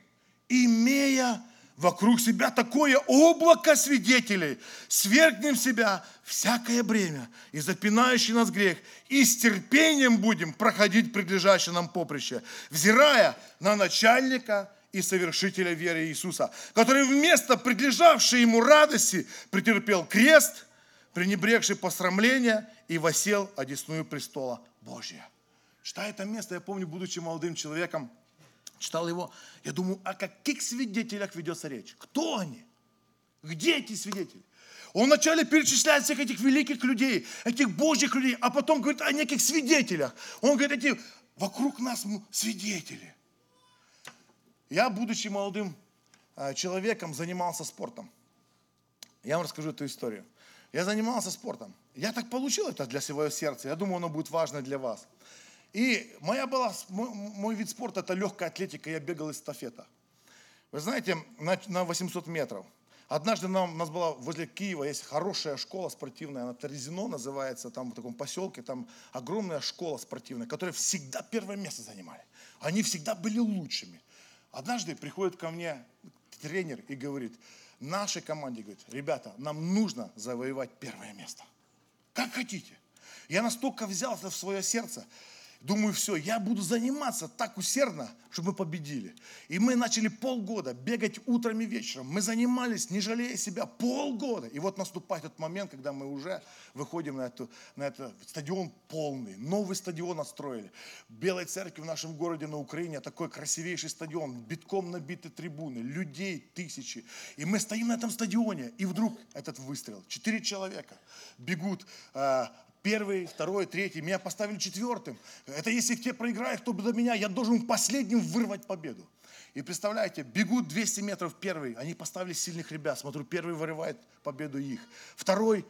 имея вокруг себя такое облако свидетелей, свергнем себя всякое бремя и запинающий нас грех, и с терпением будем проходить предлежащее нам поприще, взирая на начальника и совершителя веры Иисуса, который вместо предлежавшей ему радости претерпел крест, пренебрегший посрамление, и восел одесную престола Божия». Читая это место, я помню, будучи молодым человеком, читал его, я думаю, о каких свидетелях ведется речь? Кто они? Где эти свидетели? Он вначале перечисляет всех этих великих людей, этих божьих людей, а потом говорит о неких свидетелях. Он говорит, эти вокруг нас свидетели. Я, будучи молодым человеком, занимался спортом. Я вам расскажу эту историю. Я занимался спортом. Я так получил это для своего сердца. Я думаю, оно будет важно для вас. И мой вид спорта – это легкая атлетика, я бегал эстафета. Вы знаете, на 800 метров. Однажды у нас была возле Киева, есть хорошая школа спортивная, она Торезино называется, там в таком поселке, там огромная школа спортивная, которая всегда первое место занимали. Они всегда были лучшими. Однажды приходит ко мне тренер и говорит, нашей команде, говорит, ребята, нам нужно завоевать первое место. Как хотите. Я настолько взялся в свое сердце, думаю, все, я буду заниматься так усердно, чтобы мы победили. И мы начали полгода бегать утром и вечером. Мы занимались, не жалея себя, полгода. И вот наступает тот момент, когда мы уже выходим на этот стадион полный. Новый стадион отстроили. В Белой Церкви в нашем городе на Украине такой красивейший стадион. Битком набиты трибуны, людей тысячи. И мы стоим на этом стадионе. И вдруг этот выстрел. 4 человека бегут. Первый, второй, третий. Меня поставили четвертым. Это если те проиграют, кто до меня, я должен последним вырвать победу. И представляете, бегут 200 метров первый. Они поставили сильных ребят. Смотрю, первый вырывает победу их. Второй,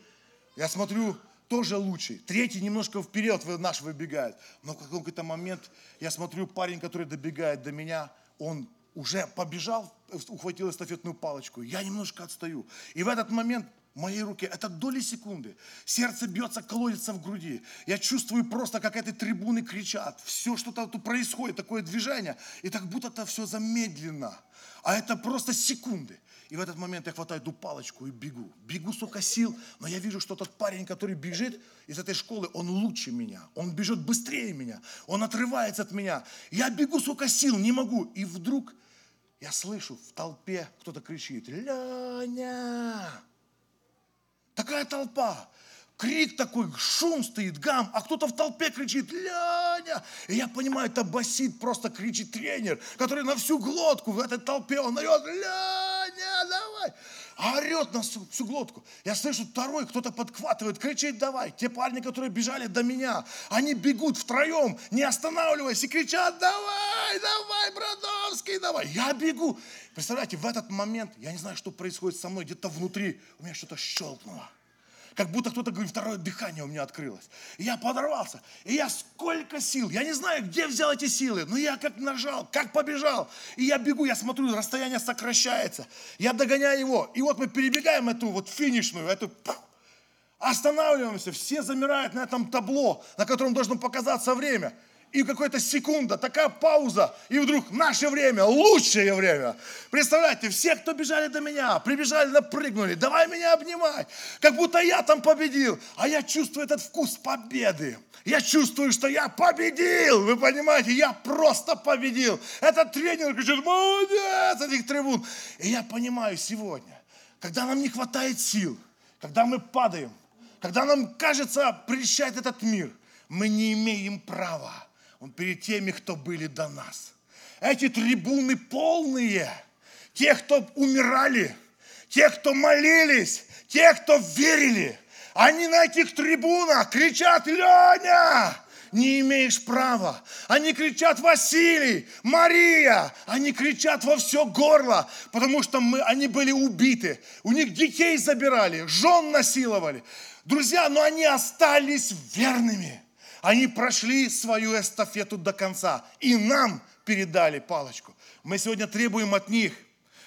я смотрю, тоже лучший. Третий немножко вперед наш выбегает. Но в какой-то момент я смотрю, парень, который добегает до меня, он уже побежал, ухватил эстафетную палочку. Я немножко отстаю. И в этот момент в моей руке, это доли секунды. Сердце бьется, колотится в груди. Я чувствую просто, как эти трибуны кричат. Все что-то тут происходит, такое движение. И так будто это все замедлено. А это просто секунды. И в этот момент я хватаю эту палочку и бегу. Бегу, сколько сил, но я вижу, что тот парень, который бежит из этой школы, он лучше меня. Он бежит быстрее меня. Он отрывается от меня. Я бегу, сколько сил, не могу. И вдруг я слышу в толпе, кто-то кричит: «Леня!» Такая толпа, крик такой, шум стоит, гам, а кто-то в толпе кричит: «Леня!» И я понимаю, это басит, просто кричит тренер, который на всю глотку в этой толпе, он орет: «Леня, давай!» А орет на всю глотку. Я слышу, второй кто-то подхватывает, кричит: «Давай!» Те парни, которые бежали до меня, они бегут втроем, не останавливаясь, и кричат: «Давай, давай, Бродовский, давай!» Я бегу. Представляете, в этот момент, я не знаю, что происходит со мной, где-то внутри у меня что-то щелкнуло. Как будто кто-то говорит, второе дыхание у меня открылось. И я подорвался. И я сколько сил. Я не знаю, где взял эти силы. Но я как нажал, как побежал. И я бегу, я смотрю, расстояние сокращается. Я догоняю его. И вот мы перебегаем эту вот финишную, эту... Останавливаемся. Все замирают на этом табло, на котором должно показаться время. И какая-то секунда, такая пауза, и вдруг наше время, лучшее время. Представляете, все, кто бежали до меня, прибежали, напрыгнули, давай меня обнимать, как будто я там победил. А я чувствую этот вкус победы. Я чувствую, что я победил, вы понимаете, я просто победил. Этот тренер кричит: «Молодец!» этих трибун. И я понимаю сегодня, когда нам не хватает сил, когда мы падаем, когда нам, кажется, прельщает этот мир, мы не имеем права перед теми, кто были до нас. Эти трибуны полные. Те, кто умирали, те, кто молились, те, кто верили. Они на этих трибунах кричат: «Леня, не имеешь права». Они кричат: «Василий, Мария». Они кричат во все горло, потому что они были убиты. У них детей забирали, жен насиловали. Друзья, но они остались верными. Они прошли свою эстафету до конца. И нам передали палочку. Мы сегодня требуем от них.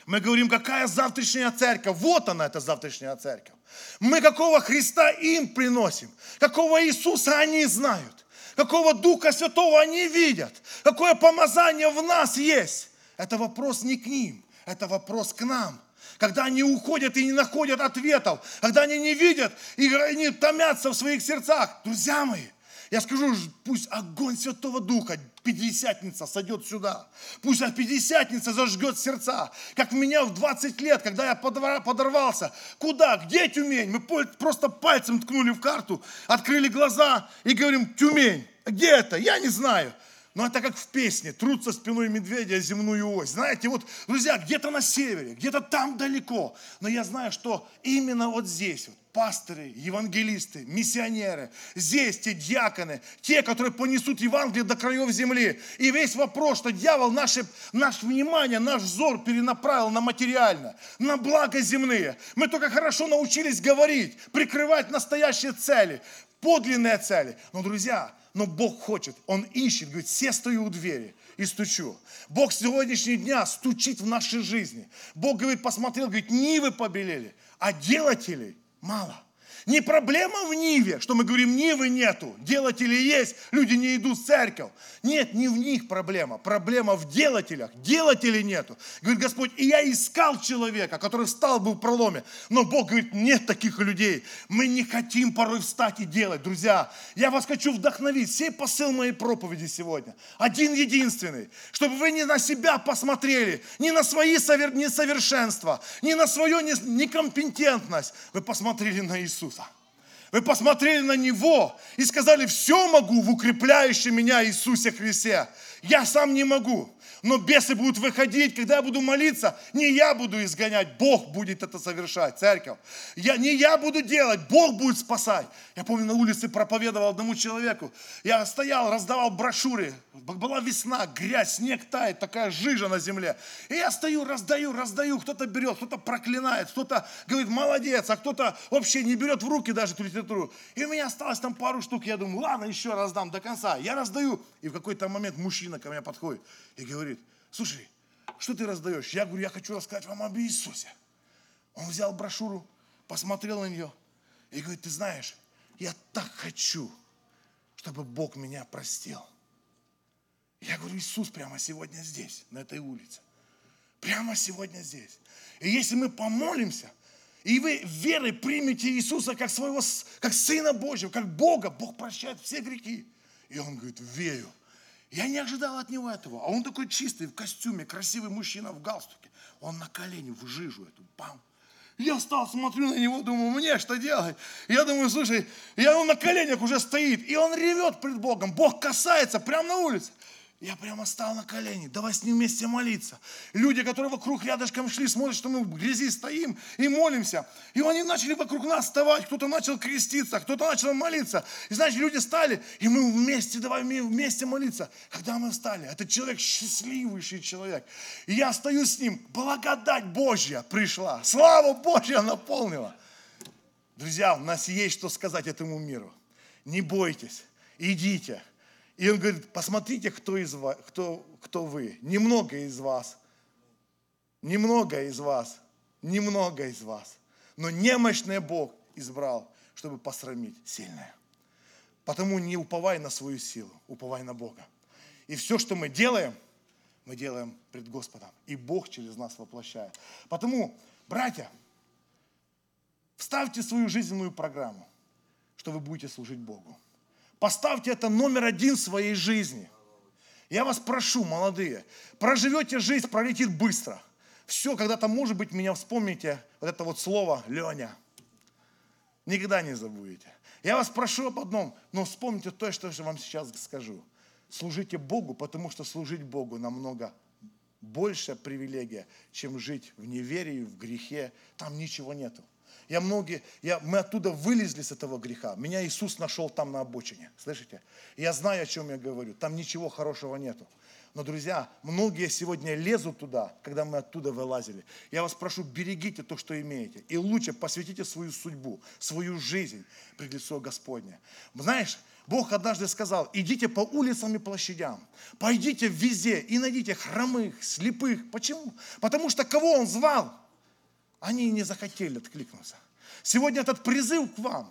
Мы говорим, какая завтрашняя церковь. Вот она, эта завтрашняя церковь. Мы какого Христа им приносим. Какого Иисуса они знают. Какого Духа Святого они видят. Какое помазание в нас есть. Это вопрос не к ним. Это вопрос к нам. Когда они уходят и не находят ответов. Когда они не видят и они томятся в своих сердцах. Друзья мои. Я скажу, пусть огонь Святого Духа, Пятидесятница, сойдет сюда. Пусть Пятидесятница зажгет сердца. Как меня в 20 лет, когда я подорвался. Куда? Где Тюмень? Мы просто пальцем ткнули в карту, открыли глаза и говорим: «Тюмень, где это? Я не знаю». Но это как в песне «Труд со спиной медведя земную ось». Знаете, вот, друзья, где-то на севере, где-то там далеко. Но я знаю, что именно вот здесь вот. Пастыри, евангелисты, миссионеры, здесь те диаконы, те, которые понесут Евангелие до краев земли. И весь вопрос, что дьявол наше внимание, наш взор перенаправил на материальное, на благо земные. Мы только хорошо научились говорить, прикрывать настоящие цели. подлинная цель. Но, друзья, но Бог хочет, Он ищет, говорит, все стою у двери и стучу. Бог с сегодняшнего дня стучит в нашей жизни. Бог, говорит, посмотрел, говорит, нивы побелели, а делателей мало. Не проблема в ниве, что мы говорим, нивы нету, делатели есть, люди не идут в церковь. Нет, не в них проблема, проблема в делателях, делателей нету. Говорит Господь, и я искал человека, который встал бы в проломе, но Бог говорит, нет таких людей, мы не хотим порой встать и делать. Друзья, я вас хочу вдохновить, сей посыл моей проповеди сегодня, один единственный, чтобы вы не на себя посмотрели, не на свои несовершенства, не на свою некомпетентность, вы посмотрели на Иисуса. Вы посмотрели на Него и сказали, все могу в укрепляющем меня Иисусе Христе. Я сам не могу, но бесы будут выходить, когда я буду молиться, не я буду изгонять, Бог будет это совершать, церковь. Не я буду делать, Бог будет спасать. Я помню, на улице проповедовал одному человеку, я стоял, раздавал брошюры, была весна, грязь, снег тает, такая жижа на земле. И я стою, раздаю, кто-то берет, кто-то проклинает, кто-то говорит, молодец, а кто-то вообще не берет в руки даже эту литературу. И у меня осталось там пару штук, я думаю, ладно, еще раздам до конца. Я раздаю, и в какой-то момент мужчина ко мне подходит и говорит, слушай, что ты раздаешь? Я говорю, я хочу рассказать вам об Иисусе. Он взял брошюру, посмотрел на нее и говорит, ты знаешь, я так хочу, чтобы Бог меня простил. Я говорю, Иисус прямо сегодня здесь, на этой улице. Прямо сегодня здесь. И если мы помолимся, и вы верой примете Иисуса как своего, как Сына Божьего, как Бога, Бог прощает все грехи. И он говорит, верю. Я не ожидал от него этого. А он такой чистый, в костюме, красивый мужчина в галстуке. Он на колени в жижу эту, бам. Я встал, смотрю на него, думаю, мне что делать? Я думаю, слушай, он на коленях уже стоит, и он ревет пред Богом. Бог касается прямо на улице. Я прямо стал на колени, давай с ним вместе молиться. Люди, которые вокруг рядышком шли, смотрят, что мы в грязи стоим и молимся. И они начали вокруг нас вставать, кто-то начал креститься, кто-то начал молиться. И значит, люди стали, и мы вместе, давай вместе молиться. Когда мы встали, этот человек счастливейший человек. И я стою с ним, благодать Божья пришла, слава Божья наполнила. Друзья, у нас есть что сказать этому миру. Не бойтесь, идите. И он говорит, посмотрите, кто вы. Немного из вас. Но немощный Бог избрал, чтобы посрамить сильное. Потому не уповай на свою силу, уповай на Бога. И все, что мы делаем пред Господом. И Бог через нас воплощает. Потому, братья, вставьте свою жизненную программу, что вы будете служить Богу. Поставьте это номер один в своей жизни. Я вас прошу, молодые, проживете жизнь, пролетит быстро. Все, когда-то, может быть, меня вспомните, вот это вот слово «Леня». Никогда не забудете. Я вас прошу об одном, но вспомните то, что я вам сейчас скажу. Служите Богу, потому что служить Богу намного больше привилегия, чем жить в неверии, в грехе. Там ничего нету. Мы оттуда вылезли с этого греха. Меня Иисус нашел там на обочине. Слышите? Я знаю, о чем я говорю. Там ничего хорошего нету. Но, друзья, многие сегодня лезут туда, когда мы оттуда вылазили. Я вас прошу, берегите то, что имеете. И лучше посвятите свою судьбу, свою жизнь пред лицо Господне. Знаешь, Бог однажды сказал, идите по улицам и площадям, пойдите везде и найдите хромых, слепых. Почему? Потому что кого Он звал? Они не захотели откликнуться. Сегодня этот призыв к вам.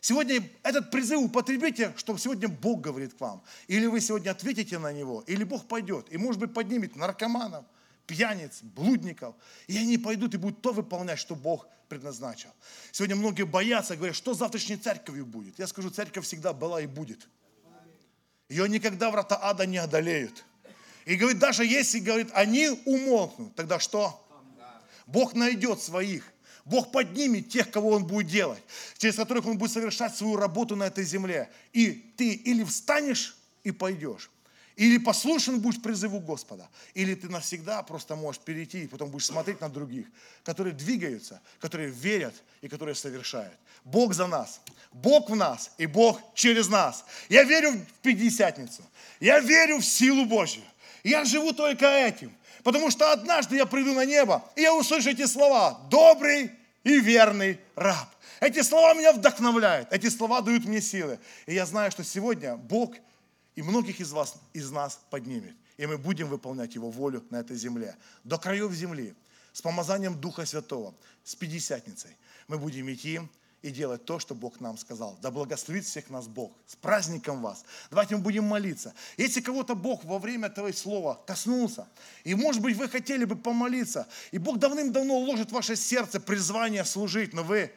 Сегодня этот призыв употребите, что сегодня Бог говорит к вам. Или вы сегодня ответите на него, или Бог пойдет. И, может быть, поднимет наркоманов, пьяниц, блудников. И они пойдут и будут то выполнять, что Бог предназначил. Сегодня многие боятся, говорят, что завтрашней церковью будет. Я скажу, церковь всегда была и будет. Ее никогда врата ада не одолеют. И говорит, даже если, говорит, они умолкнут, тогда что? Бог найдет своих. Бог поднимет тех, кого Он будет делать, через которых Он будет совершать свою работу на этой земле. И ты или встанешь и пойдешь, или послушен будешь призыву Господа, или ты навсегда просто можешь перейти и потом будешь смотреть на других, которые двигаются, которые верят и которые совершают. Бог за нас, Бог в нас и Бог через нас. Я верю в Пятидесятницу, я верю в силу Божью. Я живу только этим. Потому что однажды я приду на небо, и я услышу эти слова. Добрый и верный раб. Эти слова меня вдохновляют, эти слова дают мне силы. И я знаю, что сегодня Бог и многих из вас, из нас поднимет. И мы будем выполнять Его волю на этой земле. До краев земли, с помазанием Духа Святого, с Пятидесятницей. Мы будем идти и делать то, что Бог нам сказал. Да благословит всех нас Бог. С праздником вас. Давайте мы будем молиться. Если кого-то Бог во время этого слова коснулся, и, может быть, вы хотели бы помолиться, и Бог давным-давно уложит в ваше сердце призвание служить, но вы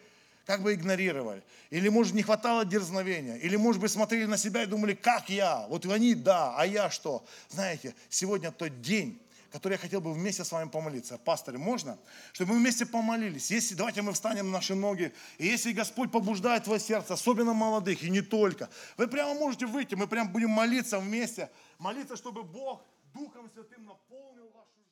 как бы игнорировали. Или, может, не хватало дерзновения. Или, может быть, смотрели на себя и думали, как я? Вот они, да, а я что? Знаете, сегодня тот день, который я хотел бы вместе с вами помолиться. Пастор, можно? Чтобы мы вместе помолились. Если, давайте мы встанем на наши ноги. И если Господь побуждает твое сердце, особенно молодых, и не только, вы прямо можете выйти, мы прямо будем молиться вместе. Молиться, чтобы Бог Духом Святым наполнил вашу жизнь.